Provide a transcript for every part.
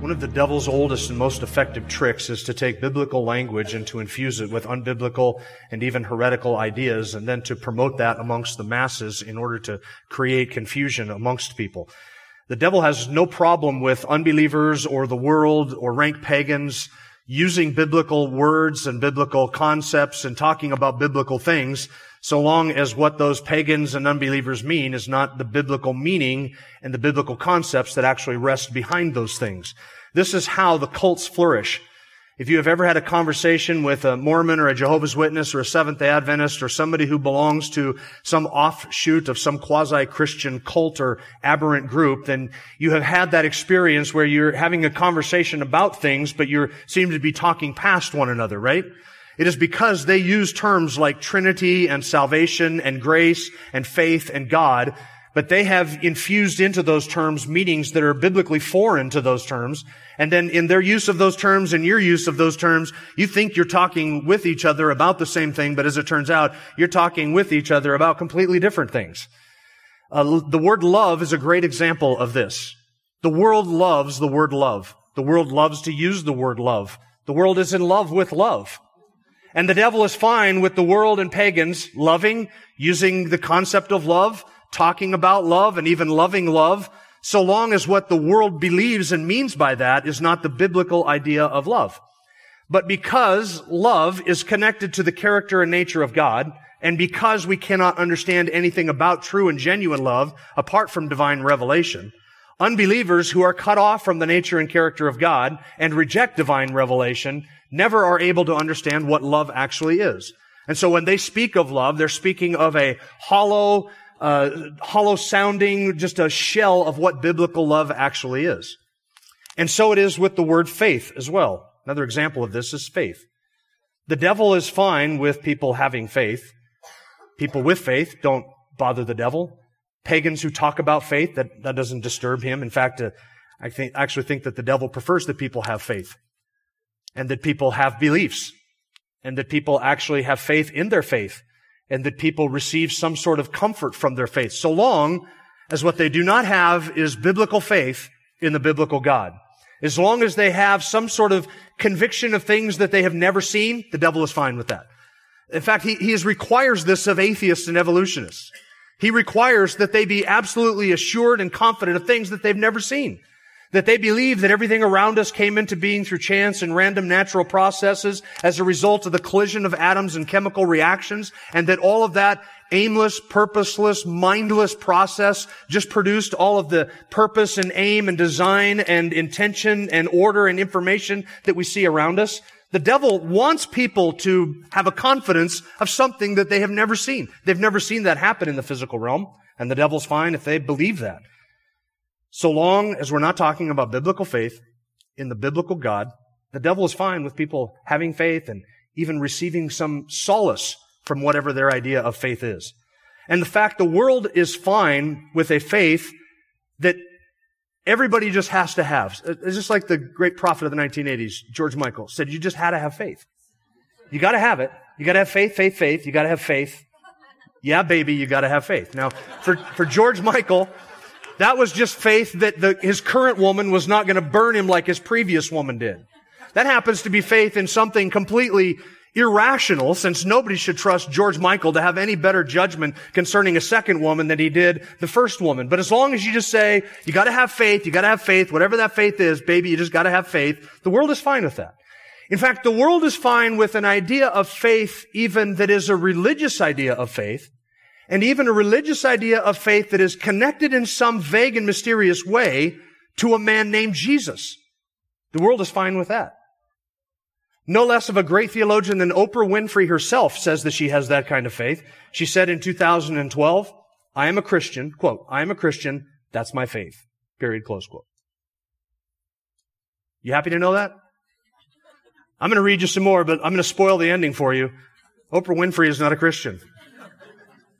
One of the devil's oldest and most effective tricks is to take biblical language and to infuse it with unbiblical and even heretical ideas, and then to promote that amongst the masses in order to create confusion amongst people. The devil has no problem with unbelievers or the world or rank pagans using biblical words and biblical concepts and talking about biblical things, so long as what those pagans and unbelievers mean is not the biblical meaning and the biblical concepts that actually rest behind those things. This is how the cults flourish. If you have ever had a conversation with a Mormon or a Jehovah's Witness or a Seventh-day Adventist or somebody who belongs to some offshoot of some quasi-Christian cult or aberrant group, then you have had that experience where you're having a conversation about things, but you seem to be talking past one another, right? It is because they use terms like Trinity and salvation and grace and faith and God, but they have infused into those terms meanings that are biblically foreign to those terms. And then in their use of those terms and your use of those terms, you think you're talking with each other about the same thing, but as it turns out, you're talking with each other about completely different things. The word love is a great example of this. The world loves the word love. The world loves to use the word love. The world is in love with love. And the devil is fine with the world and pagans loving, using the concept of love, talking about love and even loving love, so long as what the world believes and means by that is not the biblical idea of love. But because love is connected to the character and nature of God, and because we cannot understand anything about true and genuine love apart from divine revelation, unbelievers who are cut off from the nature and character of God and reject divine revelation never are able to understand what love actually is. And so when they speak of love, they're speaking of a hollow sounding, just a shell of what biblical love actually is. And so it is with the word faith as well. Another example of this is faith. The devil is fine with people having faith. People with faith don't bother the devil. Pagans who talk about faith, that doesn't disturb him. In fact, I actually think that the devil prefers that people have faith and that people have beliefs and that people actually have faith in their faith, and that people receive some sort of comfort from their faith, so long as what they do not have is biblical faith in the biblical God. As long as they have some sort of conviction of things that they have never seen, the devil is fine with that. In fact, he requires this of atheists and evolutionists. He requires that they be absolutely assured and confident of things that they've never seen, that they believe that everything around us came into being through chance and random natural processes as a result of the collision of atoms and chemical reactions, and that all of that aimless, purposeless, mindless process just produced all of the purpose and aim and design and intention and order and information that we see around us. The devil wants people to have a confidence of something that they have never seen. They've never seen that happen in the physical realm, and the devil's fine if they believe that. So long as we're not talking about biblical faith in the biblical God, the devil is fine with people having faith and even receiving some solace from whatever their idea of faith is. And the fact the world is fine with a faith that everybody just has to have. It's just like the great prophet of the 1980s, George Michael, said you just had to have faith. You got to have it. You got to have faith. You got to have faith. Yeah, baby, you got to have faith. Now, for George Michael, that was just faith that his current woman was not going to burn him like his previous woman did. That happens to be faith in something completely irrational, since nobody should trust George Michael to have any better judgment concerning a second woman than he did the first woman. But as long as you just say, you got to have faith, whatever that faith is, baby, you just got to have faith, the world is fine with that. In fact, the world is fine with an idea of faith even that is a religious idea of faith, and even a religious idea of faith that is connected in some vague and mysterious way to a man named Jesus. The world is fine with that. No less of a great theologian than Oprah Winfrey herself says that she has that kind of faith. She said in 2012, I am a Christian, quote, I am a Christian, that's my faith, period, close quote. You happy to know that? I'm going to read you some more, but I'm going to spoil the ending for you. Oprah Winfrey is not a Christian.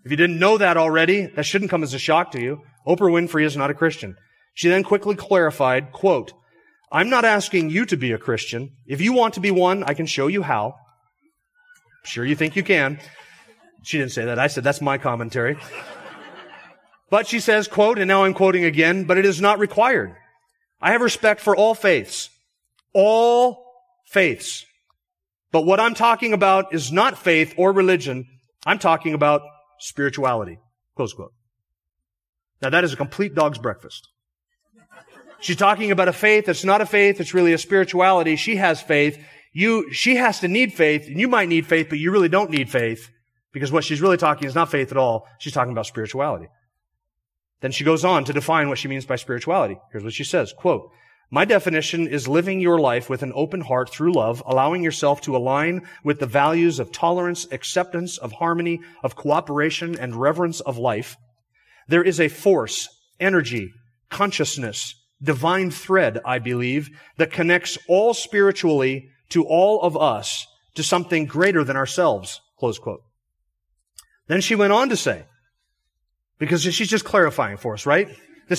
If you didn't know that already, that shouldn't come as a shock to you. Oprah Winfrey is not a Christian. She then quickly clarified, quote, I'm not asking you to be a Christian. If you want to be one, I can show you how. I'm sure you think you can. She didn't say that. I said, that's my commentary. But she says, quote, and now I'm quoting again, but it is not required. I have respect for all faiths. All faiths. But what I'm talking about is not faith or religion. I'm talking about spirituality. Close quote. Now that is a complete dog's breakfast. She's talking about a faith that's not a faith. It's really a spirituality. She has faith. She has to need faith, and you might need faith, but you really don't need faith because what she's really talking is not faith at all. She's talking about spirituality. Then she goes on to define what she means by spirituality. Here's what she says, quote, my definition is living your life with an open heart through love, allowing yourself to align with the values of tolerance, acceptance, of harmony, of cooperation, and reverence of life. There is a force, energy, consciousness, divine thread, I believe, that connects all spiritually to all of us to something greater than ourselves, close quote. Then she went on to say, because she's just clarifying for us, right?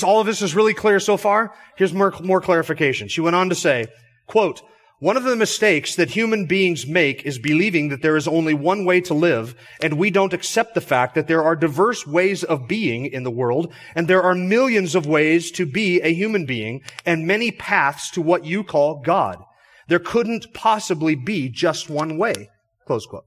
All of this is really clear so far. Here's more clarification. She went on to say, quote, one of the mistakes that human beings make is believing that there is only one way to live, and we don't accept the fact that there are diverse ways of being in the world, and there are millions of ways to be a human being, and many paths to what you call God. There couldn't possibly be just one way, close quote.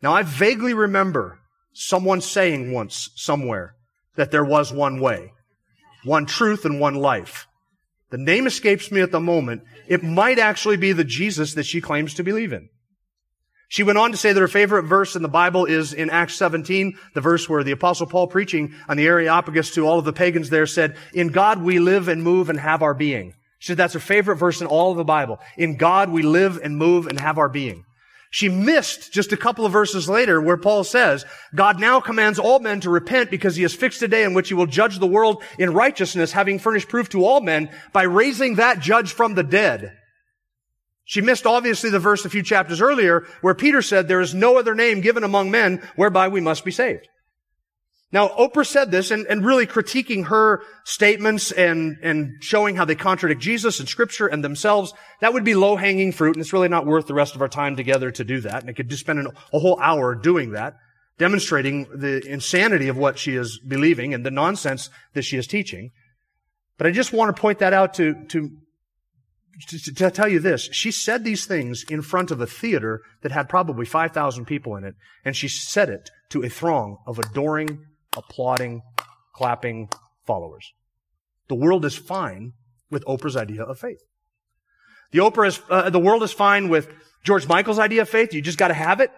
Now, I vaguely remember someone saying once, somewhere, that there was one way, one truth and one life. The name escapes me at the moment. It might actually be the Jesus that she claims to believe in. She went on to say that her favorite verse in the Bible is in Acts 17, the verse where the Apostle Paul preaching on the Areopagus to all of the pagans there said, in God we live and move and have our being. She said that's her favorite verse in all of the Bible. In God we live and move and have our being. She missed just a couple of verses later where Paul says, God now commands all men to repent because he has fixed a day in which he will judge the world in righteousness, having furnished proof to all men by raising that judge from the dead. She missed obviously the verse a few chapters earlier where Peter said, there is no other name given among men whereby we must be saved. Now, Oprah said this and really critiquing her statements and showing how they contradict Jesus and Scripture and themselves. That would be low-hanging fruit, and it's really not worth the rest of our time together to do that. And I could just spend a whole hour doing that, demonstrating the insanity of what she is believing and the nonsense that she is teaching. But I just want to point that out to tell you this. She said these things in front of a theater that had probably 5,000 people in it, and she said it to a throng of adoring, applauding, clapping followers. The world is fine with Oprah's idea of faith. The world is fine with George Michael's idea of faith. You just got to have it.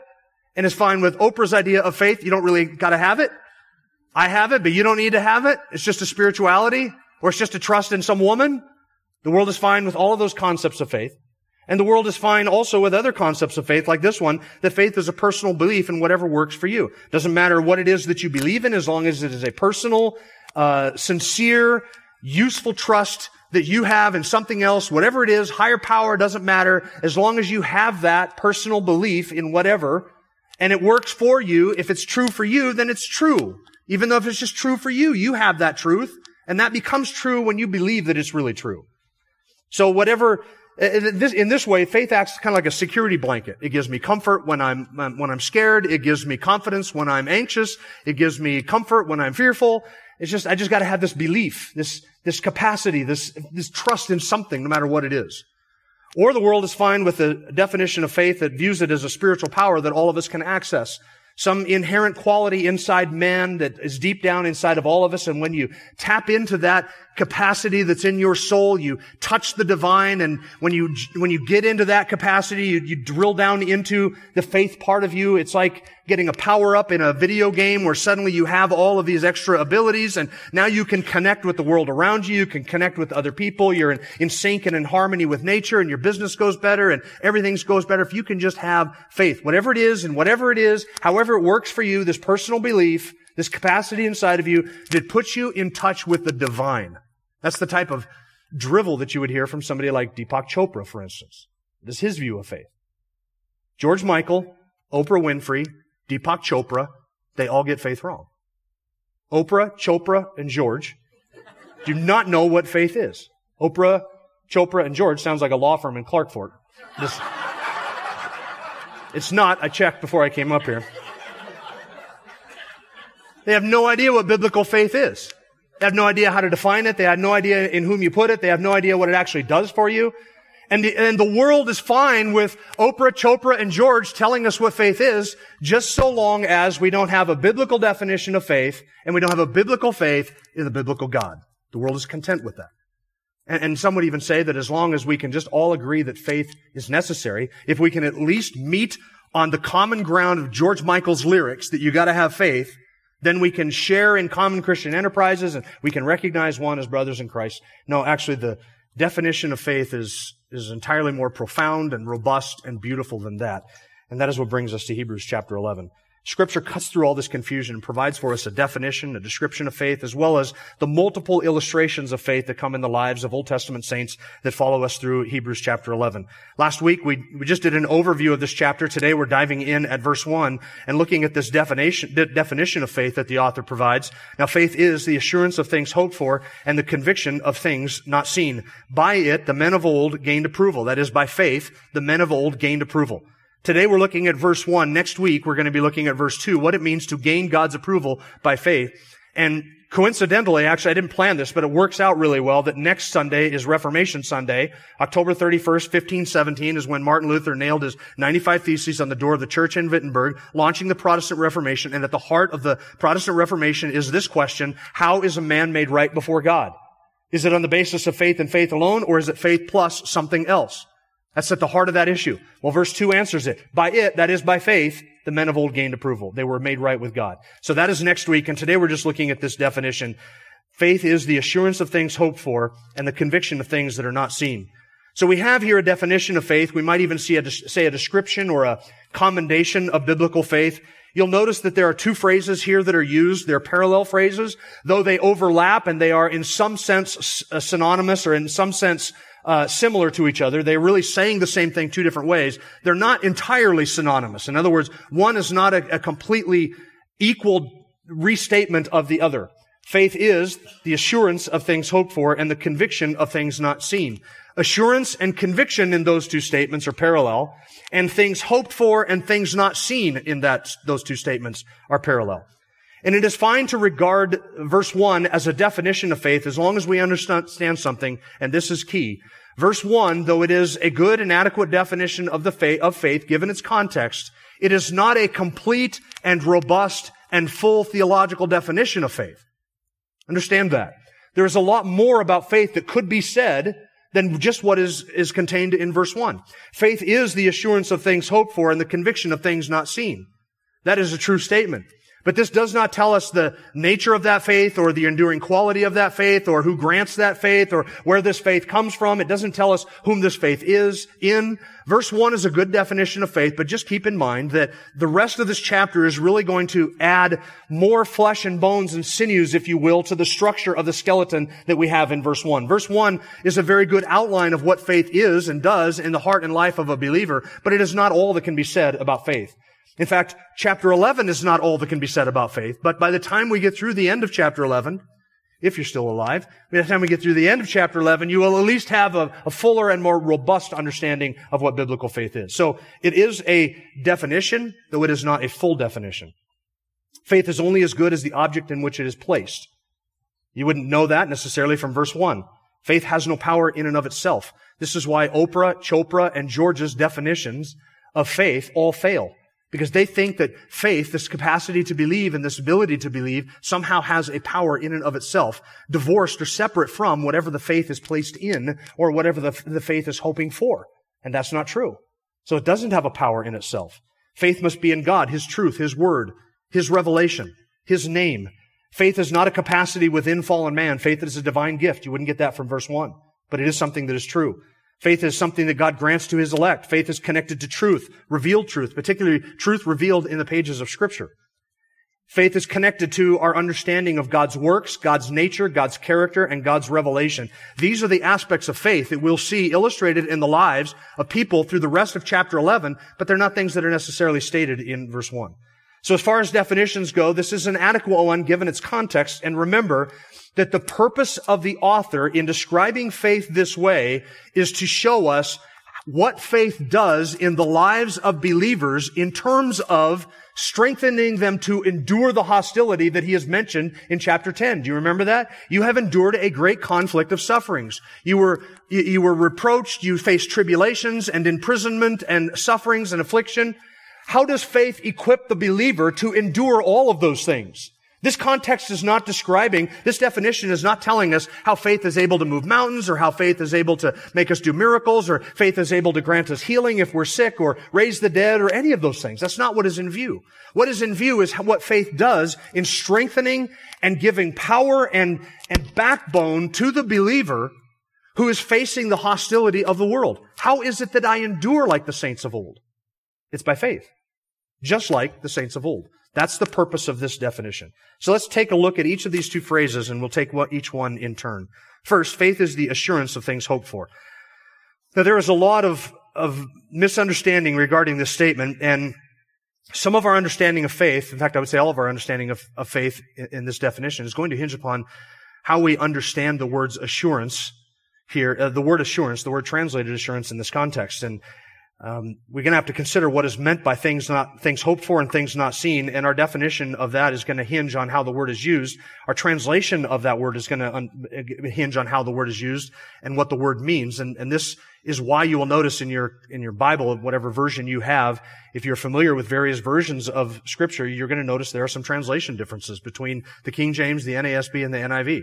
And it's fine with Oprah's idea of faith. You don't really got to have it. I have it, but you don't need to have it. It's just a spirituality, or it's just a trust in some woman. The world is fine with all of those concepts of faith. And the world is fine also with other concepts of faith, like this one, that faith is a personal belief in whatever works for you. Doesn't matter what it is that you believe in, as long as it is a personal, sincere, useful trust that you have in something else, whatever it is, higher power, doesn't matter, as long as you have that personal belief in whatever, and it works for you. If it's true for you, then it's true. Even though if it's just true for you, you have that truth, and that becomes true when you believe that it's really true. So whatever... In this way, faith acts kind of like a security blanket. It gives me comfort when I'm scared. It gives me confidence when I'm anxious. It gives me comfort when I'm fearful. It's just, I just got to have this belief, this capacity, this trust in something, no matter what it is. Or the world is fine with the definition of faith that views it as a spiritual power that all of us can access. Some inherent quality inside man that is deep down inside of all of us. And when you tap into that capacity that's in your soul, you touch the divine. And when you get into that capacity, you drill down into the faith part of you. It's like getting a power up in a video game where suddenly you have all of these extra abilities. And now you can connect with the world around you. You can connect with other people. You're in sync and in harmony with nature, and your business goes better and everything goes better. If you can just have faith, whatever it is and whatever it is, however it works for you, this personal belief, this capacity inside of you that puts you in touch with the divine. That's the type of drivel that you would hear from somebody like Deepak Chopra, for instance. That is his view of faith. George Michael, Oprah Winfrey, Deepak Chopra, they all get faith wrong. Oprah, Chopra, and George do not know what faith is. Oprah, Chopra, and George sounds like a law firm in Clarkford. It's not. I checked before I came up here. They have no idea what biblical faith is. They have no idea how to define it. They have no idea in whom you put it. They have no idea what it actually does for you. And the world is fine with Oprah, Chopra, and George telling us what faith is, just so long as we don't have a biblical definition of faith and we don't have a biblical faith in the biblical God. The world is content with that. And some would even say that as long as we can just all agree that faith is necessary, if we can at least meet on the common ground of George Michael's lyrics that you got to have faith, then we can share in common Christian enterprises and we can recognize one as brothers in Christ. No, actually, the definition of faith is entirely more profound and robust and beautiful than that. And that is what brings us to Hebrews chapter 11. Scripture cuts through all this confusion and provides for us a definition, a description of faith, as well as the multiple illustrations of faith that come in the lives of Old Testament saints that follow us through Hebrews chapter 11. Last week, we just did an overview of this chapter. Today, we're diving in at verse 1 and looking at this definition of faith that the author provides. Now, faith is the assurance of things hoped for and the conviction of things not seen. By it, the men of old gained approval. That is, by faith, the men of old gained approval. Today we're looking at verse 1. Next week we're going to be looking at verse 2, what it means to gain God's approval by faith. And coincidentally, actually I didn't plan this, but it works out really well that next Sunday is Reformation Sunday. October 31st, 1517 is when Martin Luther nailed his 95 Theses on the door of the church in Wittenberg, launching the Protestant Reformation. And at the heart of the Protestant Reformation is this question: how is a man made right before God? Is it on the basis of faith and faith alone, or is it faith plus something else? That's at the heart of that issue. Well, verse 2 answers it. By it, that is by faith, the men of old gained approval. They were made right with God. So that is next week, and today we're just looking at this definition. Faith is the assurance of things hoped for and the conviction of things that are not seen. So we have here a definition of faith. We might even see a description or a commendation of biblical faith. You'll notice that there are two phrases here that are used. They're parallel phrases, though they overlap and they are in some sense synonymous, or in some sense similar to each other. They're really saying the same thing two different ways. They're not entirely synonymous. In other words, one is not a completely equal restatement of the other. Faith is the assurance of things hoped for and the conviction of things not seen. Assurance and conviction in those two statements are parallel, and things hoped for and things not seen in those two statements are parallel. And it is fine to regard verse 1 as a definition of faith as long as we understand something, and this is key. Verse 1, though it is a good and adequate definition of faith given its context, it is not a complete and robust and full theological definition of faith. Understand that. There is a lot more about faith that could be said than just what is contained in verse 1. Faith is the assurance of things hoped for and the conviction of things not seen. That is a true statement. But this does not tell us the nature of that faith or the enduring quality of that faith or who grants that faith or where this faith comes from. It doesn't tell us whom this faith is in. Verse 1 is a good definition of faith, but just keep in mind that the rest of this chapter is really going to add more flesh and bones and sinews, if you will, to the structure of the skeleton that we have in verse 1. Verse 1 is a very good outline of what faith is and does in the heart and life of a believer, but it is not all that can be said about faith. In fact, chapter 11 is not all that can be said about faith, but by the time we get through the end of chapter 11, if you're still alive, by the time we get through the end of chapter 11, you will at least have a fuller and more robust understanding of what biblical faith is. So it is a definition, though it is not a full definition. Faith is only as good as the object in which it is placed. You wouldn't know that necessarily from verse 1. Faith has no power in and of itself. This is why Oprah, Chopra, and George's definitions of faith all fail, because they think that faith, this capacity to believe and this ability to believe, somehow has a power in and of itself, divorced or separate from whatever the faith is placed in or whatever the faith is hoping for. And that's not true. So it doesn't have a power in itself. Faith must be in God, His truth, His word, His revelation, His name. Faith is not a capacity within fallen man. Faith is a divine gift. You wouldn't get that from verse 1, but it is something that is true. Faith is something that God grants to His elect. Faith is connected to truth, revealed truth, particularly truth revealed in the pages of Scripture. Faith is connected to our understanding of God's works, God's nature, God's character, and God's revelation. These are the aspects of faith that we'll see illustrated in the lives of people through the rest of chapter 11, but they're not things that are necessarily stated in verse 1. So as far as definitions go, this is an adequate one given its context, and remember that the purpose of the author in describing faith this way is to show us what faith does in the lives of believers in terms of strengthening them to endure the hostility that he has mentioned in chapter 10. Do you remember that? You have endured a great conflict of sufferings. You were reproached, you faced tribulations and imprisonment and sufferings and affliction. How does faith equip the believer to endure all of those things? This context is not describing, this definition is not telling us how faith is able to move mountains or how faith is able to make us do miracles or faith is able to grant us healing if we're sick or raise the dead or any of those things. That's not what is in view. What is in view is what faith does in strengthening and giving power and backbone to the believer who is facing the hostility of the world. How is it that I endure like the saints of old? It's by faith, just like the saints of old. That's the purpose of this definition. So let's take a look at each of these two phrases, and we'll take each one in turn. First, faith is the assurance of things hoped for. Now, there is a lot of misunderstanding regarding this statement, and some of our understanding of faith, in fact, I would say all of our understanding of faith in this definition is going to hinge upon how we understand the words assurance here, the word assurance, the word translated assurance in this context. And we're going to have to consider what is meant by things hoped for and things not seen, and our definition of that is going to hinge on how the word is used. Our translation of that word is going to hinge on how the word is used and what the word means. And this is why you will notice in your Bible, whatever version you have, if you're familiar with various versions of Scripture, you're going to notice there are some translation differences between the King James, the NASB, and the NIV.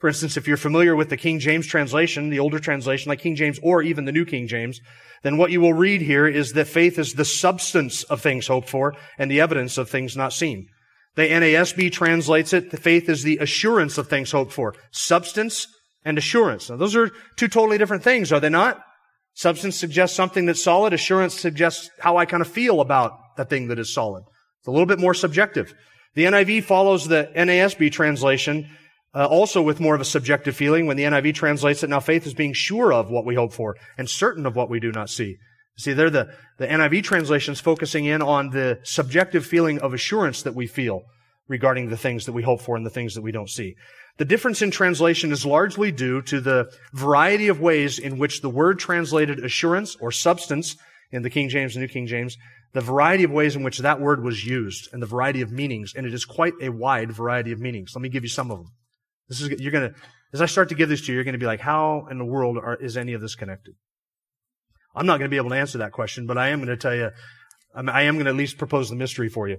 For instance, if you're familiar with the King James translation, the older translation like King James or even the New King James, then what you will read here is that faith is the substance of things hoped for and the evidence of things not seen. The NASB translates it, the faith is the assurance of things hoped for. Substance and assurance. Now, those are two totally different things, are they not? Substance suggests something that's solid. Assurance suggests how I kind of feel about that thing that is solid. It's a little bit more subjective. The NIV follows the NASB translation, also with more of a subjective feeling when the NIV translates it, now faith is being sure of what we hope for and certain of what we do not see. See, there the NIV translation is focusing in on the subjective feeling of assurance that we feel regarding the things that we hope for and the things that we don't see. The difference in translation is largely due to the variety of ways in which the word translated assurance or substance in the King James and New King James, the variety of ways in which that word was used and the variety of meanings, and it is quite a wide variety of meanings. Let me give you some of them. This is, you're going to, as I start to give this to you, you're going to be like, how in the world is any of this connected? I'm not going to be able to answer that question, but I am going to tell you, I am going to at least propose the mystery for you.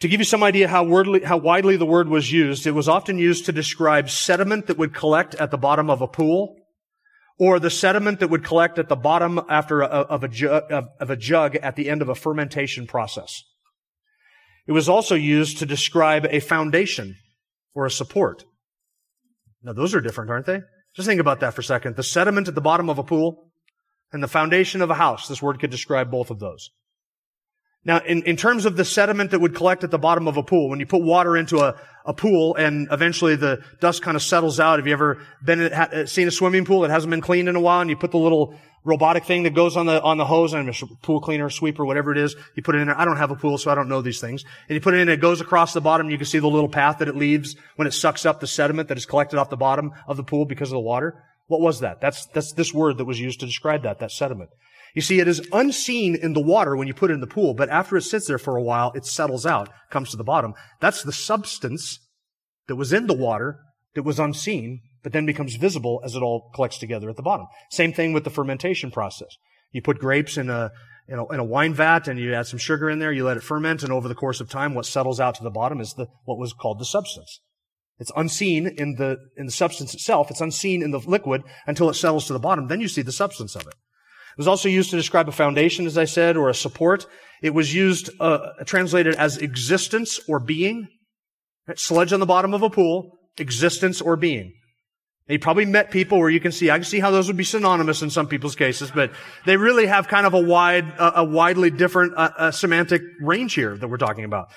To give you some idea how widely the word was used, it was often used to describe sediment that would collect at the bottom of a pool, or the sediment that would collect at the bottom of a jug at the end of a fermentation process. It was also used to describe a foundation or a support. Now, those are different, aren't they? Just think about that for a second. The sediment at the bottom of a pool and the foundation of a house, this word could describe both of those. Now, in terms of the sediment that would collect at the bottom of a pool, when you put water into a pool and eventually the dust kind of settles out, have you ever seen a swimming pool that hasn't been cleaned in a while and you put the little robotic thing that goes on the hose, I'm a pool cleaner, sweeper, whatever it is, you put it in there. I don't have a pool, so I don't know these things. And you put it in, it goes across the bottom, you can see the little path that it leaves when it sucks up the sediment that is collected off the bottom of the pool because of the water. What was that? That's this word that was used to describe that sediment. You see, it is unseen in the water when you put it in the pool, but after it sits there for a while, it settles out, comes to the bottom. That's the substance that was in the water that was unseen, but then becomes visible as it all collects together at the bottom. Same thing with the fermentation process. You put grapes in a wine vat and you add some sugar in there, you let it ferment, and over the course of time, what settles out to the bottom is what was called the substance. It's unseen in the substance itself. It's unseen in the liquid until it settles to the bottom. Then you see the substance of it. It was also used to describe a foundation, as I said, or a support. It was used, translated as existence or being. Sludge on the bottom of a pool, existence or being. Now, you probably met people where I can see how those would be synonymous in some people's cases, but they really have kind of a widely different semantic range here that we're talking about.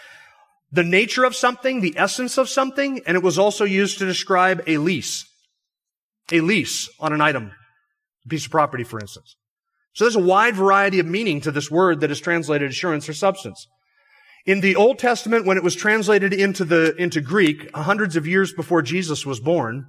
the nature of something, the essence of something, and it was also used to describe a lease on an item, a piece of property, for instance. So there's a wide variety of meaning to this word that is translated assurance or substance. In the Old Testament, when it was translated into Greek, hundreds of years before Jesus was born,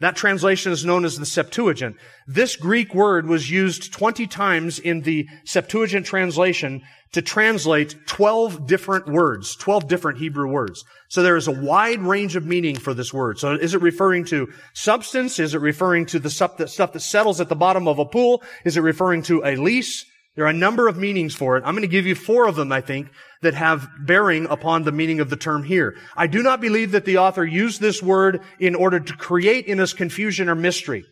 that translation is known as the Septuagint. This Greek word was used 20 times in the Septuagint translation to translate 12 different words, 12 different Hebrew words. So there is a wide range of meaning for this word. So is it referring to substance? Is it referring to the stuff that settles at the bottom of a pool? Is it referring to a lease? There are a number of meanings for it. I'm going to give you four of them, I think, that have bearing upon the meaning of the term here. I do not believe that the author used this word in order to create in us confusion or mystery.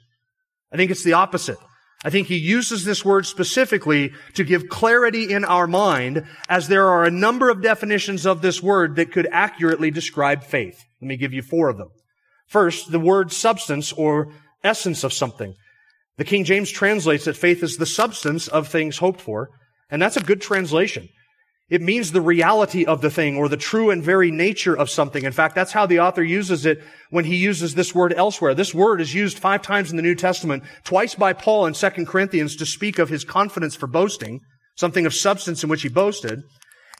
I think it's the opposite. I think he uses this word specifically to give clarity in our mind, as there are a number of definitions of this word that could accurately describe faith. Let me give you four of them. First, the word substance or essence of something. The King James translates that faith is the substance of things hoped for, and that's a good translation. It means the reality of the thing or the true and very nature of something. In fact, that's how the author uses it when he uses this word elsewhere. This word is used 5 times in the New Testament, twice by Paul in 2 Corinthians to speak of his confidence for boasting, something of substance in which he boasted,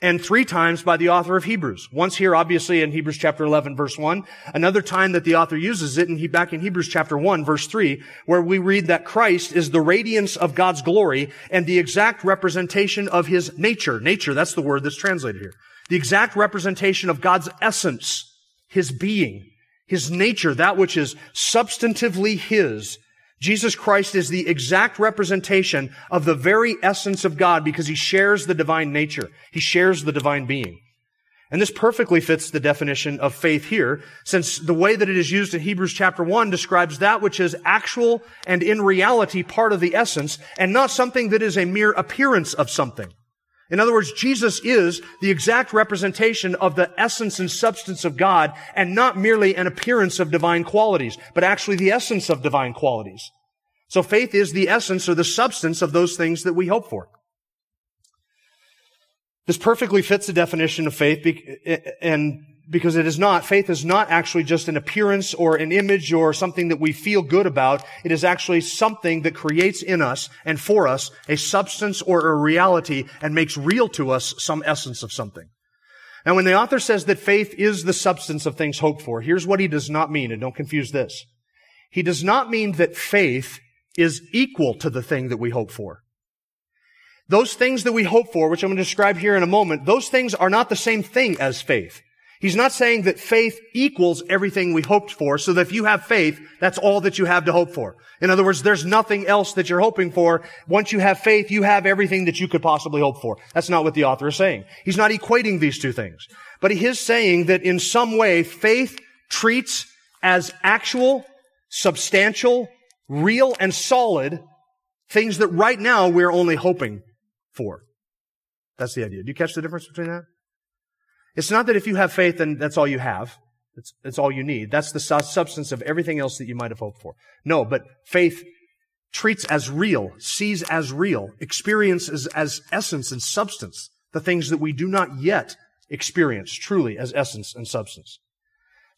and 3 times by the author of Hebrews. Once here, obviously, in Hebrews chapter 11, verse 1. Another time that the author uses it, and back in Hebrews chapter 1, verse 3, where we read that Christ is the radiance of God's glory and the exact representation of his nature. Nature, that's the word that's translated here. The exact representation of God's essence, his being, his nature, that which is substantively his. Jesus Christ is the exact representation of the very essence of God because he shares the divine nature. He shares the divine being. And this perfectly fits the definition of faith here, since the way that it is used in Hebrews chapter 1 describes that which is actual and in reality part of the essence and not something that is a mere appearance of something. In other words, Jesus is the exact representation of the essence and substance of God and not merely an appearance of divine qualities, but actually the essence of divine qualities. So faith is the essence or the substance of those things that we hope for. This perfectly fits the definition of faith, and because faith is not actually just an appearance or an image or something that we feel good about. It is actually something that creates in us and for us a substance or a reality and makes real to us some essence of something. Now, when the author says that faith is the substance of things hoped for, here's what he does not mean, and don't confuse this. He does not mean that faith is equal to the thing that we hope for. Those things that we hope for, which I'm going to describe here in a moment, those things are not the same thing as faith. He's not saying that faith equals everything we hoped for, so that if you have faith, that's all that you have to hope for. In other words, there's nothing else that you're hoping for. Once you have faith, you have everything that you could possibly hope for. That's not what the author is saying. He's not equating these two things. But he is saying that in some way, faith treats as actual, substantial, real, and solid things that right now we're only hoping for. That's the idea. Do you catch the difference between that? It's not that if you have faith, then that's all you have. It's all you need. That's the substance of everything else that you might have hoped for. No, but faith treats as real, sees as real, experiences as essence and substance, the things that we do not yet experience truly as essence and substance.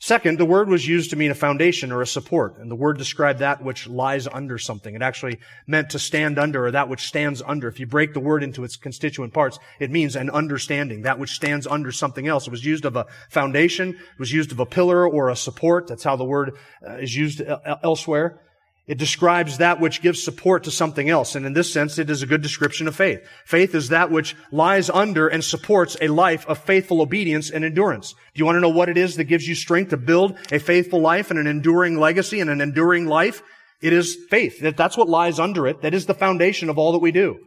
Second, the word was used to mean a foundation or a support, and the word described that which lies under something. It actually meant to stand under or that which stands under. If you break the word into its constituent parts, it means an understanding, that which stands under something else. It was used of a foundation, it was used of a pillar or a support. That's how the word is used elsewhere. It describes that which gives support to something else, and in this sense, it is a good description of faith. Faith is that which lies under and supports a life of faithful obedience and endurance. Do you want to know what it is that gives you strength to build a faithful life and an enduring legacy and an enduring life? It is faith. That's what lies under it. That is the foundation of all that we do.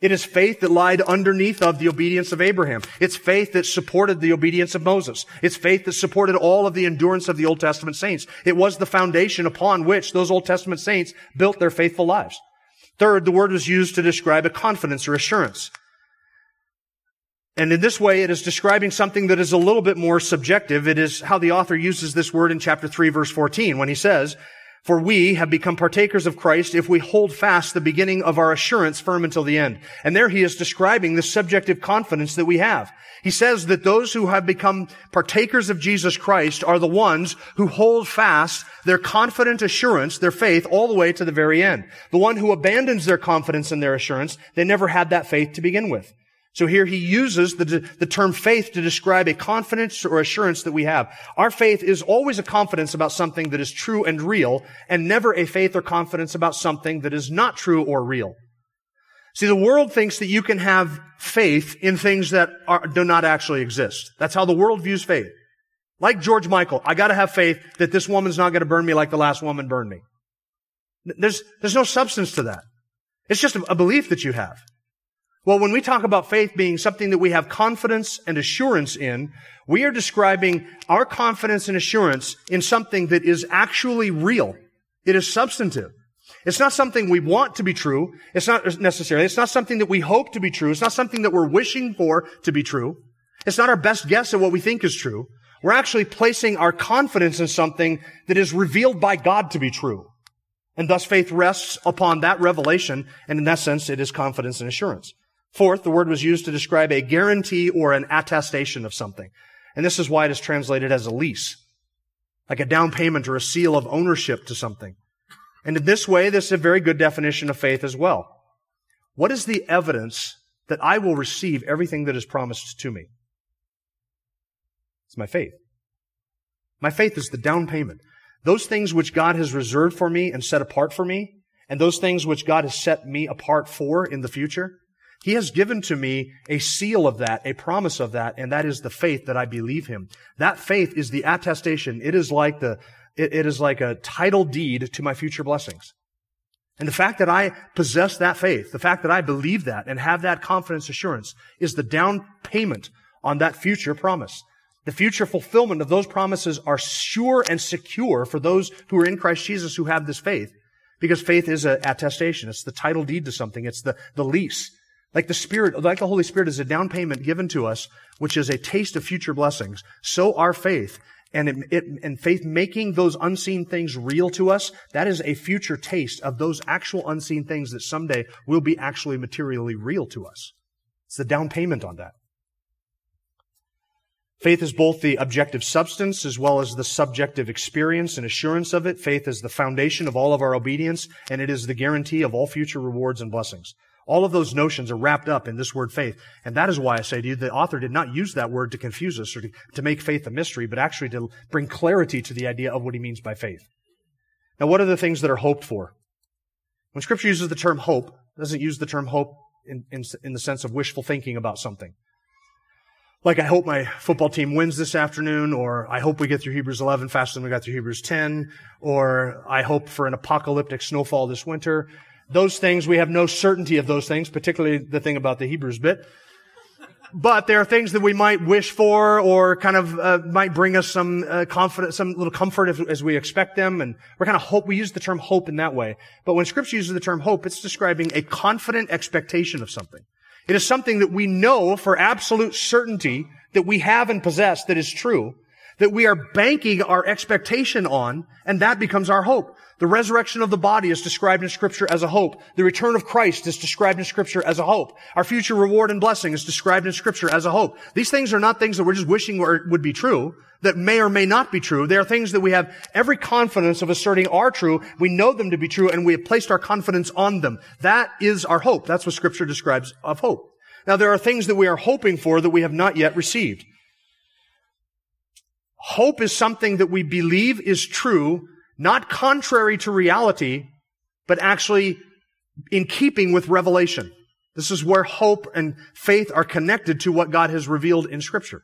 It is faith that lied underneath of the obedience of Abraham. It's faith that supported the obedience of Moses. It's faith that supported all of the endurance of the Old Testament saints. It was the foundation upon which those Old Testament saints built their faithful lives. Third, the word was used to describe a confidence or assurance. And in this way, it is describing something that is a little bit more subjective. It is how the author uses this word in chapter 3, verse 14, when he says, For we have become partakers of Christ if we hold fast the beginning of our assurance firm until the end. And there he is describing the subjective confidence that we have. He says that those who have become partakers of Jesus Christ are the ones who hold fast their confident assurance, their faith, all the way to the very end. The one who abandons their confidence and their assurance, they never had that faith to begin with. So here he uses the term faith to describe a confidence or assurance that we have. Our faith is always a confidence about something that is true and real, and never a faith or confidence about something that is not true or real. See, the world thinks that you can have faith in things that do not actually exist. That's how the world views faith. Like George Michael, I gotta have faith that this woman's not gonna burn me like the last woman burned me. There's no substance to that. It's just a belief that you have. Well, when we talk about faith being something that we have confidence and assurance in, we are describing our confidence and assurance in something that is actually real. It is substantive. It's not something we want to be true. It's not necessarily. It's not something that we hope to be true. It's not something that we're wishing for to be true. It's not our best guess at what we think is true. We're actually placing our confidence in something that is revealed by God to be true. And thus faith rests upon that revelation, and in that sense, it is confidence and assurance. Fourth, the word was used to describe a guarantee or an attestation of something. And this is why it is translated as a lease, like a down payment or a seal of ownership to something. And in this way, this is a very good definition of faith as well. What is the evidence that I will receive everything that is promised to me? It's my faith. My faith is the down payment. Those things which God has reserved for me and set apart for me, and those things which God has set me apart for in the future, he has given to me a seal of that, a promise of that, and that is the faith that I believe him. That faith is the attestation. It is like a title deed to my future blessings. And the fact that I possess that faith, the fact that I believe that and have that confidence assurance is the down payment on that future promise. The future fulfillment of those promises are sure and secure for those who are in Christ Jesus who have this faith, because faith is an attestation. It's the title deed to something. It's the lease. Like the Holy Spirit is a down payment given to us, which is a taste of future blessings. So our faith, and faith making those unseen things real to us, that is a future taste of those actual unseen things that someday will be actually materially real to us. It's the down payment on that. Faith is both the objective substance as well as the subjective experience and assurance of it. Faith is the foundation of all of our obedience, and it is the guarantee of all future rewards and blessings. All of those notions are wrapped up in this word faith. And that is why I say to you, the author did not use that word to confuse us or to make faith a mystery, but actually to bring clarity to the idea of what he means by faith. Now, what are the things that are hoped for? When Scripture uses the term hope, it doesn't use the term hope in the sense of wishful thinking about something. Like, I hope my football team wins this afternoon, or I hope we get through Hebrews 11 faster than we got through Hebrews 10, or I hope for an apocalyptic snowfall this winter. Those things, we have no certainty of those things, particularly the thing about the Hebrews bit. But there are things that we might wish for, or kind of might bring us some confidence, some little comfort as we expect them. And we're kind of hope. We use the term hope in that way. But when Scripture uses the term hope, it's describing a confident expectation of something. It is something that we know for absolute certainty that we have and possess that is true, that we are banking our expectation on, and that becomes our hope. The resurrection of the body is described in Scripture as a hope. The return of Christ is described in Scripture as a hope. Our future reward and blessing is described in Scripture as a hope. These things are not things that we're just wishing would be true, that may or may not be true. They are things that we have every confidence of asserting are true. We know them to be true, and we have placed our confidence on them. That is our hope. That's what Scripture describes of hope. Now, there are things that we are hoping for that we have not yet received. Hope is something that we believe is true, not contrary to reality, but actually in keeping with revelation. This is where hope and faith are connected to what God has revealed in Scripture.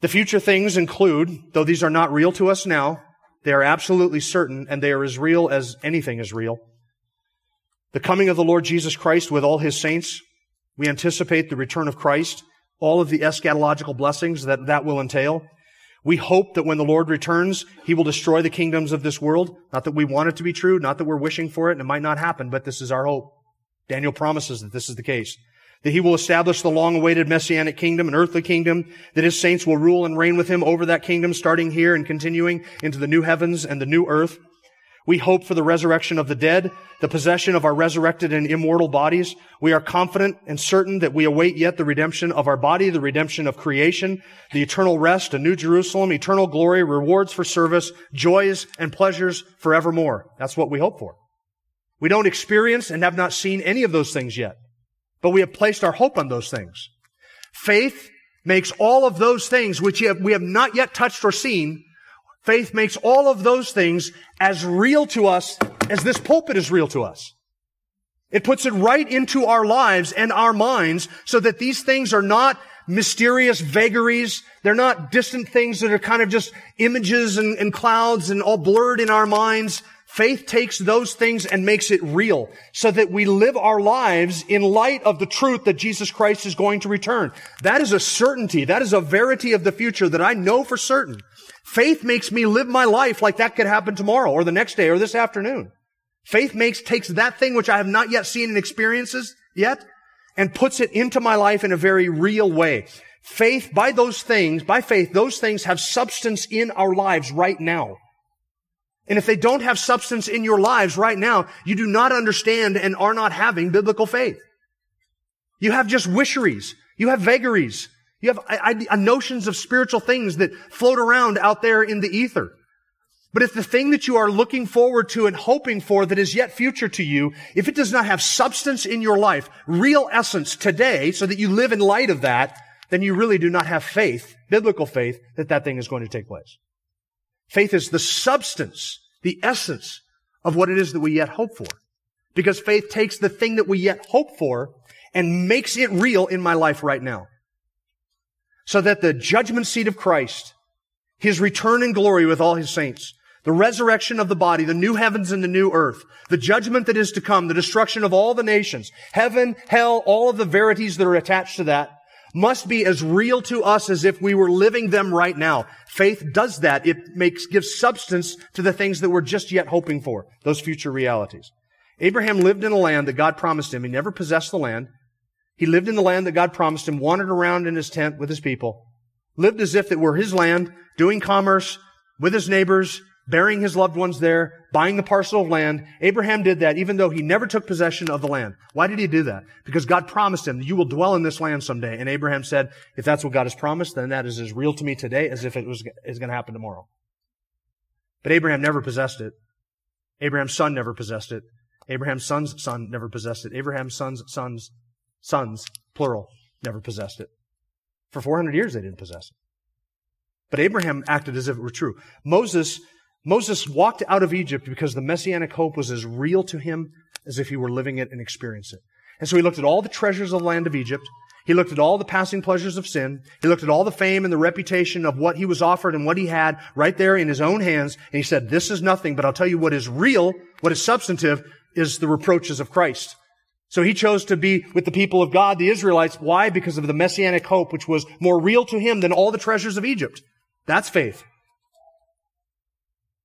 The future things include, though these are not real to us now, they are absolutely certain, and they are as real as anything is real. The coming of the Lord Jesus Christ with all his saints. We anticipate the return of Christ, all of the eschatological blessings that will entail. We hope that when the Lord returns, he will destroy the kingdoms of this world. Not that we want it to be true, not that we're wishing for it, and it might not happen, but this is our hope. Daniel promises that this is the case. That he will establish the long-awaited messianic kingdom, an earthly kingdom, that his saints will rule and reign with him over that kingdom, starting here and continuing into the new heavens and the new earth. We hope for the resurrection of the dead, the possession of our resurrected and immortal bodies. We are confident and certain that we await yet the redemption of our body, the redemption of creation, the eternal rest, a new Jerusalem, eternal glory, rewards for service, joys and pleasures forevermore. That's what we hope for. We don't experience and have not seen any of those things yet, but we have placed our hope on those things. Faith makes all of those things which we have not yet touched or seen. Faith makes all of those things as real to us as this pulpit is real to us. It puts it right into our lives and our minds so that these things are not mysterious vagaries. They're not distant things that are kind of just images and clouds and all blurred in our minds. Faith takes those things and makes it real so that we live our lives in light of the truth that Jesus Christ is going to return. That is a certainty. That is a verity of the future that I know for certain. Faith makes me live my life like that could happen tomorrow or the next day or this afternoon. Faith takes that thing which I have not yet seen and experiences yet and puts it into my life in a very real way. Faith, those things have substance in our lives right now. And if they don't have substance in your lives right now, you do not understand and are not having biblical faith. You have just wisheries. You have vagaries. You have notions of spiritual things that float around out there in the ether. But if the thing that you are looking forward to and hoping for that is yet future to you, if it does not have substance in your life, real essence today, so that you live in light of that, then you really do not have faith, biblical faith, that thing is going to take place. Faith is the substance, the essence of what it is that we yet hope for. Because faith takes the thing that we yet hope for and makes it real in my life right now. So that the judgment seat of Christ, His return in glory with all His saints, the resurrection of the body, the new heavens and the new earth, the judgment that is to come, the destruction of all the nations, heaven, hell, all of the verities that are attached to that, must be as real to us as if we were living them right now. Faith does that. It gives substance to the things that we're just yet hoping for, those future realities. Abraham lived in a land that God promised him. He never possessed the land. He lived in the land that God promised him, wandered around in his tent with his people, lived as if it were his land, doing commerce with his neighbors, burying his loved ones there, buying the parcel of land. Abraham did that even though he never took possession of the land. Why did he do that? Because God promised him, you will dwell in this land someday. And Abraham said, if that's what God has promised, then that is as real to me today as if it is going to happen tomorrow. But Abraham never possessed it. Abraham's son never possessed it. Abraham's son's son never possessed it. Abraham's son's son's sons, plural, never possessed it. For 400 years they didn't possess it. But Abraham acted as if it were true. Moses walked out of Egypt because the messianic hope was as real to him as if he were living it and experiencing it. And so he looked at all the treasures of the land of Egypt. He looked at all the passing pleasures of sin. He looked at all the fame and the reputation of what he was offered and what he had right there in his own hands. And he said, this is nothing, but I'll tell you what is real, what is substantive, is the reproaches of Christ. So he chose to be with the people of God, the Israelites. Why? Because of the messianic hope, which was more real to him than all the treasures of Egypt. That's faith.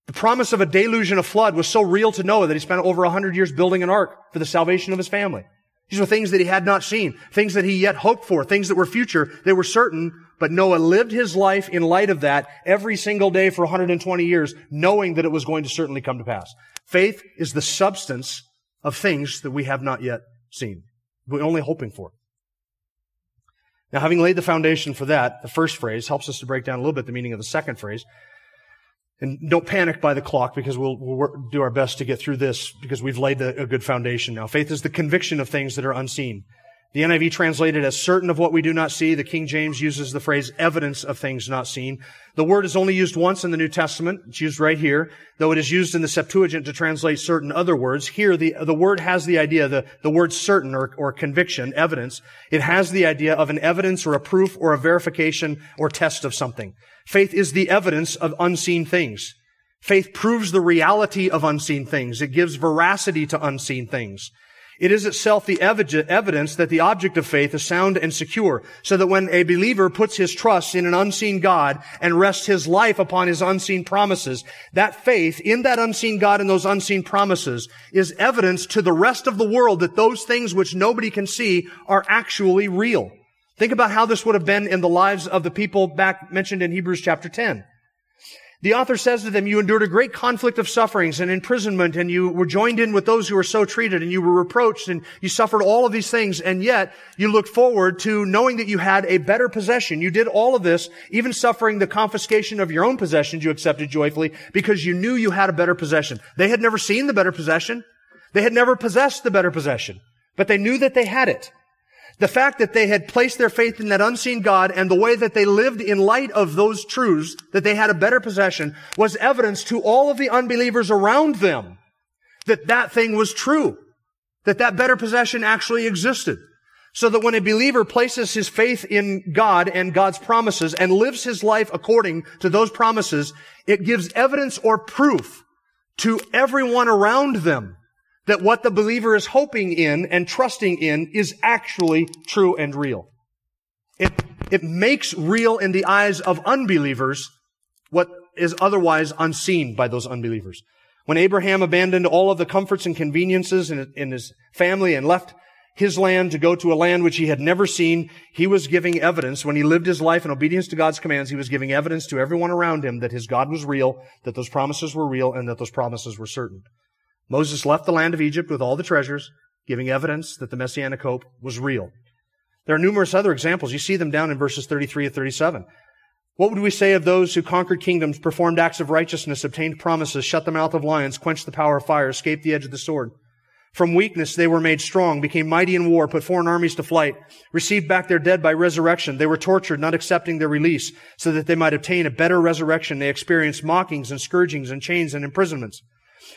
The promise of a deluge and a flood was so real to Noah that he spent over 100 years building an ark for the salvation of his family. These were things that he had not seen, things that he yet hoped for, things that were future, they were certain, but Noah lived his life in light of that every single day for 120 years, knowing that it was going to certainly come to pass. Faith is the substance of things that we have not yet seen. We're only hoping for. Now, having laid the foundation for that, the first phrase helps us to break down a little bit the meaning of the second phrase. And don't panic by the clock, because we'll do our best to get through this, because we've laid a good foundation now. Faith is the conviction of things that are unseen. The NIV translated as certain of what we do not see. The King James uses the phrase evidence of things not seen. The word is only used once in the New Testament. It's used right here, though it is used in the Septuagint to translate certain other words. Here, the word has the idea, the word certain or conviction, evidence. It has the idea of an evidence or a proof or a verification or test of something. Faith is the evidence of unseen things. Faith proves the reality of unseen things. It gives veracity to unseen things. It is itself the evidence that the object of faith is sound and secure, so that when a believer puts his trust in an unseen God and rests his life upon his unseen promises, that faith in that unseen God and those unseen promises is evidence to the rest of the world that those things which nobody can see are actually real. Think about how this would have been in the lives of the people back mentioned in Hebrews chapter 10. The author says to them, you endured a great conflict of sufferings and imprisonment, and you were joined in with those who were so treated, and you were reproached, and you suffered all of these things, and yet you looked forward to knowing that you had a better possession. You did all of this, even suffering the confiscation of your own possessions you accepted joyfully, because you knew you had a better possession. They had never seen the better possession. They had never possessed the better possession, but they knew that they had it. The fact that they had placed their faith in that unseen God and the way that they lived in light of those truths, that they had a better possession, was evidence to all of the unbelievers around them that that thing was true, that that better possession actually existed. So that when a believer places his faith in God and God's promises and lives his life according to those promises, it gives evidence or proof to everyone around them that what the believer is hoping in and trusting in is actually true and real. It makes real in the eyes of unbelievers what is otherwise unseen by those unbelievers. When Abraham abandoned all of the comforts and conveniences in his family and left his land to go to a land which he had never seen, he was giving evidence. When he lived his life in obedience to God's commands, he was giving evidence to everyone around him that his God was real, that those promises were real, and that those promises were certain. Moses left the land of Egypt with all the treasures, giving evidence that the messianic hope was real. There are numerous other examples. You see them down in verses 33 and 37. What would we say of those who conquered kingdoms, performed acts of righteousness, obtained promises, shut the mouth of lions, quenched the power of fire, escaped the edge of the sword? From weakness they were made strong, became mighty in war, put foreign armies to flight, received back their dead by resurrection. They were tortured, not accepting their release, so that they might obtain a better resurrection. They experienced mockings and scourgings and chains and imprisonments.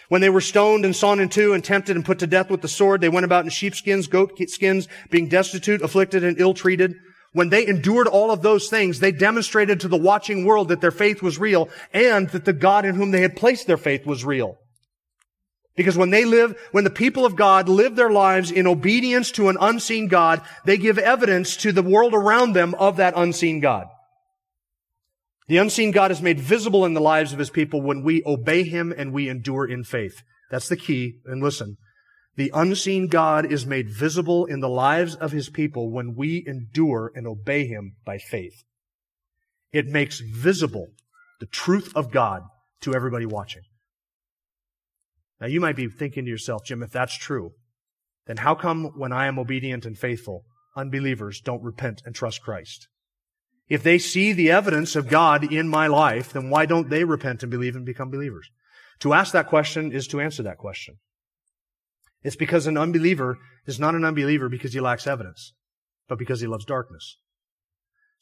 When they were stoned and sawn in two and tempted and put to death with the sword, they went about in sheepskins, goat skins, being destitute, afflicted, and ill-treated. When they endured all of those things, they demonstrated to the watching world that their faith was real and that the God in whom they had placed their faith was real. Because when the people of God live their lives in obedience to an unseen God, they give evidence to the world around them of that unseen God. The unseen God is made visible in the lives of his people when we obey him and we endure in faith. That's the key. And listen, the unseen God is made visible in the lives of his people when we endure and obey him by faith. It makes visible the truth of God to everybody watching. Now you might be thinking to yourself, Jim, if that's true, then how come when I am obedient and faithful, unbelievers don't repent and trust Christ? If they see the evidence of God in my life, then why don't they repent and believe and become believers? To ask that question is to answer that question. It's because an unbeliever is not an unbeliever because he lacks evidence, but because he loves darkness.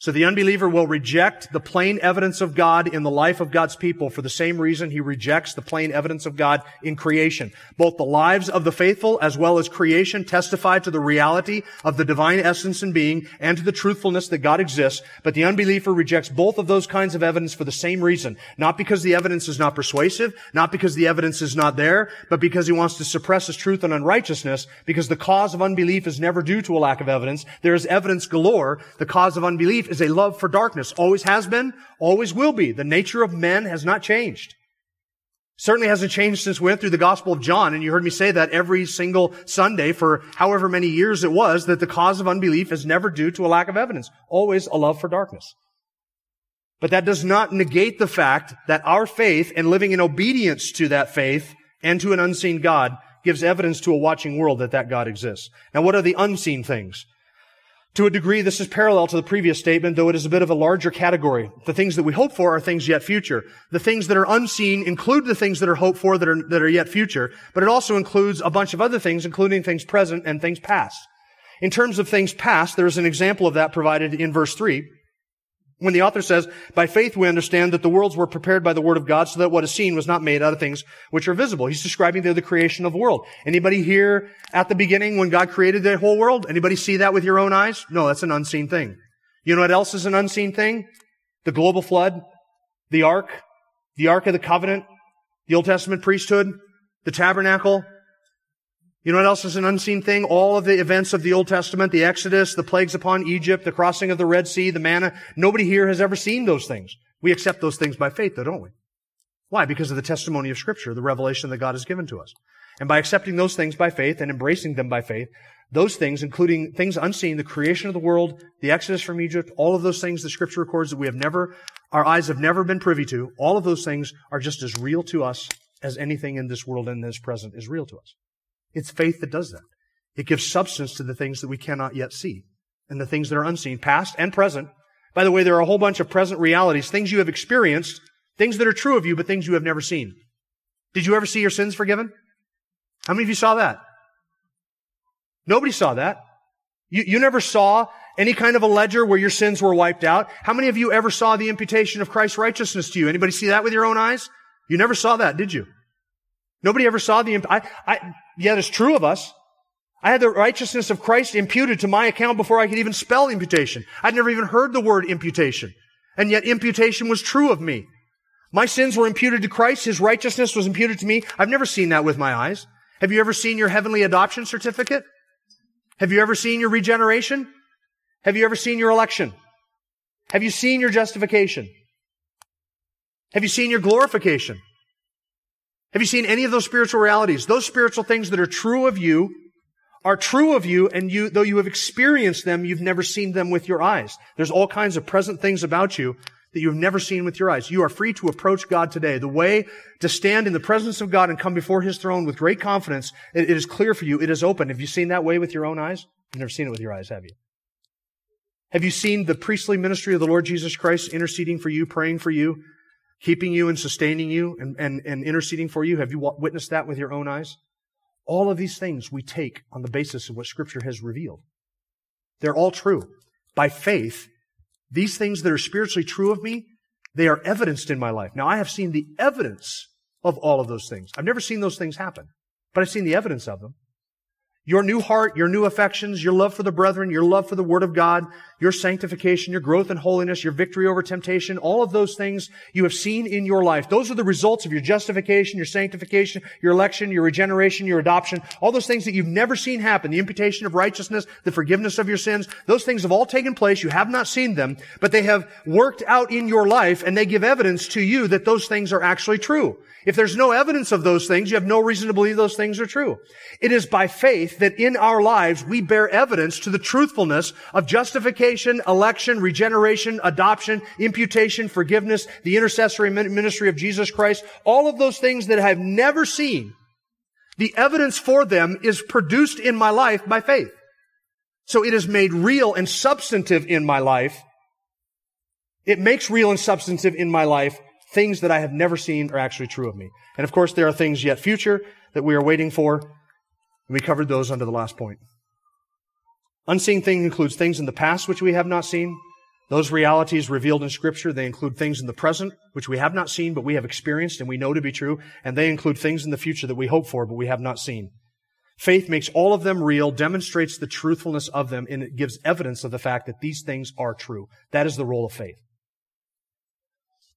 So the unbeliever will reject the plain evidence of God in the life of God's people for the same reason he rejects the plain evidence of God in creation. Both the lives of the faithful as well as creation testify to the reality of the divine essence and being and to the truthfulness that God exists, but the unbeliever rejects both of those kinds of evidence for the same reason. Not because the evidence is not persuasive, not because the evidence is not there, but because he wants to suppress his truth and unrighteousness, because the cause of unbelief is never due to a lack of evidence. There is evidence galore. The cause of unbelief is a love for darkness. Always has been, always will be. The nature of men has not changed. Certainly hasn't changed since we went through the Gospel of John, and you heard me say that every single Sunday for however many years it was, that the cause of unbelief is never due to a lack of evidence. Always a love for darkness. But that does not negate the fact that our faith and living in obedience to that faith and to an unseen God gives evidence to a watching world that that God exists. Now, what are the unseen things? To a degree, this is parallel to the previous statement, though it is a bit of a larger category. The things that we hope for are things yet future. The things that are unseen include the things that are hoped for that are yet future, but it also includes a bunch of other things, including things present and things past. In terms of things past, there is an example of that provided in verse 3, when the author says, by faith we understand that the worlds were prepared by the word of God so that what is seen was not made out of things which are visible. He's describing there the creation of the world. Anybody here at the beginning when God created the whole world? Anybody see that with your own eyes? No, that's an unseen thing. You know what else is an unseen thing? The global flood, the Ark of the Covenant, the Old Testament priesthood, the tabernacle. You know what else is an unseen thing? All of the events of the Old Testament, the Exodus, the plagues upon Egypt, the crossing of the Red Sea, the manna. Nobody here has ever seen those things. We accept those things by faith, though, don't we? Why? Because of the testimony of Scripture, the revelation that God has given to us. And by accepting those things by faith and embracing them by faith, those things, including things unseen, the creation of the world, the Exodus from Egypt, all of those things the Scripture records that we have never our eyes have never been privy to, all of those things are just as real to us as anything in this world and this present is real to us. It's faith that does that. It gives substance to the things that we cannot yet see and the things that are unseen, past and present. By the way, there are a whole bunch of present realities, things you have experienced, things that are true of you, but things you have never seen. Did you ever see your sins forgiven? How many of you saw that? Nobody saw that. You never saw any kind of a ledger where your sins were wiped out. How many of you ever saw the imputation of Christ's righteousness to you? Anybody see that with your own eyes? You never saw that, did you? Nobody ever saw the... Yeah, it's true of us. I had the righteousness of Christ imputed to my account before I could even spell imputation. I'd never even heard the word imputation. And yet imputation was true of me. My sins were imputed to Christ. His righteousness was imputed to me. I've never seen that with my eyes. Have you ever seen your heavenly adoption certificate? Have you ever seen your regeneration? Have you ever seen your election? Have you seen your justification? Have you seen your glorification? Have you seen any of those spiritual realities? Those spiritual things that are true of you, and you, though you have experienced them, you've never seen them with your eyes. There's all kinds of present things about you that you've never seen with your eyes. You are free to approach God today. The way to stand in the presence of God and come before His throne with great confidence, it is clear for you. It is open. Have you seen that way with your own eyes? You've never seen it with your eyes, have you? Have you seen the priestly ministry of the Lord Jesus Christ interceding for you, praying for you, keeping you and sustaining you and interceding for you? Have you witnessed that with your own eyes? All of these things we take on the basis of what Scripture has revealed. They're all true. By faith, these things that are spiritually true of me, they are evidenced in my life. Now, I have seen the evidence of all of those things. I've never seen those things happen, but I've seen the evidence of them. Your new heart, your new affections, your love for the brethren, your love for the Word of God, your sanctification, your growth in holiness, your victory over temptation, all of those things you have seen in your life. Those are the results of your justification, your sanctification, your election, your regeneration, your adoption, all those things that you've never seen happen, the imputation of righteousness, the forgiveness of your sins. Those things have all taken place. You have not seen them, but they have worked out in your life, and they give evidence to you that those things are actually true. If there's no evidence of those things, you have no reason to believe those things are true. It is by faith that in our lives we bear evidence to the truthfulness of justification, election, regeneration, adoption, imputation, forgiveness, the intercessory ministry of Jesus Christ. All of those things that I have never seen, the evidence for them is produced in my life by faith. So it is made real and substantive in my life. It makes real and substantive in my life things that I have never seen are actually true of me. And of course, there are things yet future that we are waiting for. We covered those under the last point. Unseen thing includes things in the past which we have not seen. Those realities revealed in Scripture, they include things in the present which we have not seen but we have experienced and we know to be true. And they include things in the future that we hope for but we have not seen. Faith makes all of them real, demonstrates the truthfulness of them, and it gives evidence of the fact that these things are true. That is the role of faith.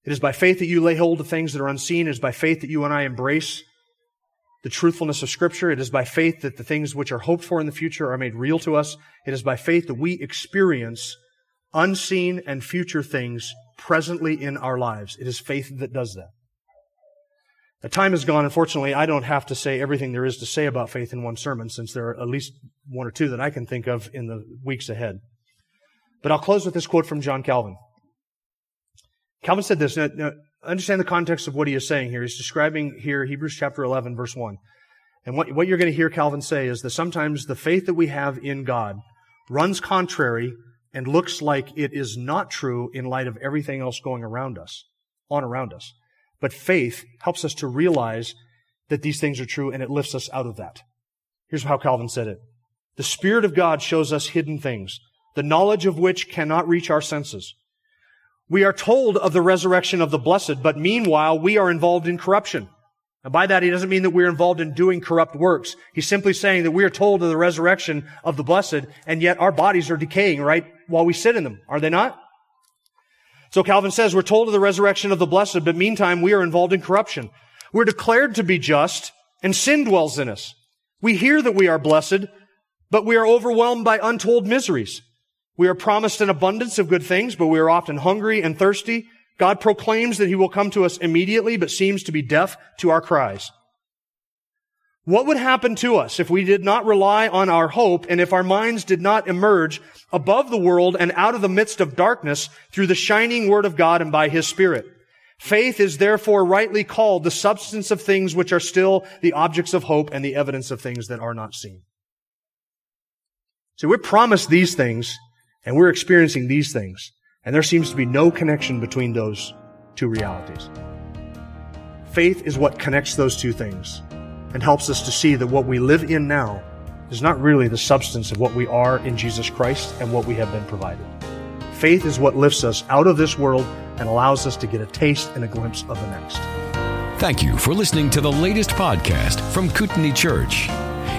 It is by faith that you lay hold of things that are unseen. It is by faith that you and I embrace the truthfulness of Scripture. It is by faith that the things which are hoped for in the future are made real to us. It is by faith that we experience unseen and future things presently in our lives. It is faith that does that. The time is gone. Unfortunately, I don't have to say everything there is to say about faith in one sermon, since there are at least one or two that I can think of in the weeks ahead. But I'll close with this quote from John Calvin. Calvin said this. Now, understand the context of what he is saying here. He's describing here Hebrews chapter 11, verse 1. And what you're going to hear Calvin say is that sometimes the faith that we have in God runs contrary and looks like it is not true in light of everything else going around us, on around us. But faith helps us to realize that these things are true, and it lifts us out of that. Here's how Calvin said it. The Spirit of God shows us hidden things, the knowledge of which cannot reach our senses. We are told of the resurrection of the blessed, but meanwhile we are involved in corruption. And by that, he doesn't mean that we're involved in doing corrupt works. He's simply saying that we are told of the resurrection of the blessed, and yet our bodies are decaying right while we sit in them. Are they not? So Calvin says we're told of the resurrection of the blessed, but meantime we are involved in corruption. We're declared to be just, and sin dwells in us. We hear that we are blessed, but we are overwhelmed by untold miseries. We are promised an abundance of good things, but we are often hungry and thirsty. God proclaims that He will come to us immediately, but seems to be deaf to our cries. What would happen to us if we did not rely on our hope and if our minds did not emerge above the world and out of the midst of darkness through the shining word of God and by his Spirit? Faith is therefore rightly called the substance of things which are still, the objects of hope, and the evidence of things that are not seen. So we're promised these things, and we're experiencing these things, and there seems to be no connection between those two realities. Faith is what connects those two things and helps us to see that what we live in now is not really the substance of what we are in Jesus Christ and what we have been provided. Faith is what lifts us out of this world and allows us to get a taste and a glimpse of the next. Thank you for listening to the latest podcast from Kootenai Church.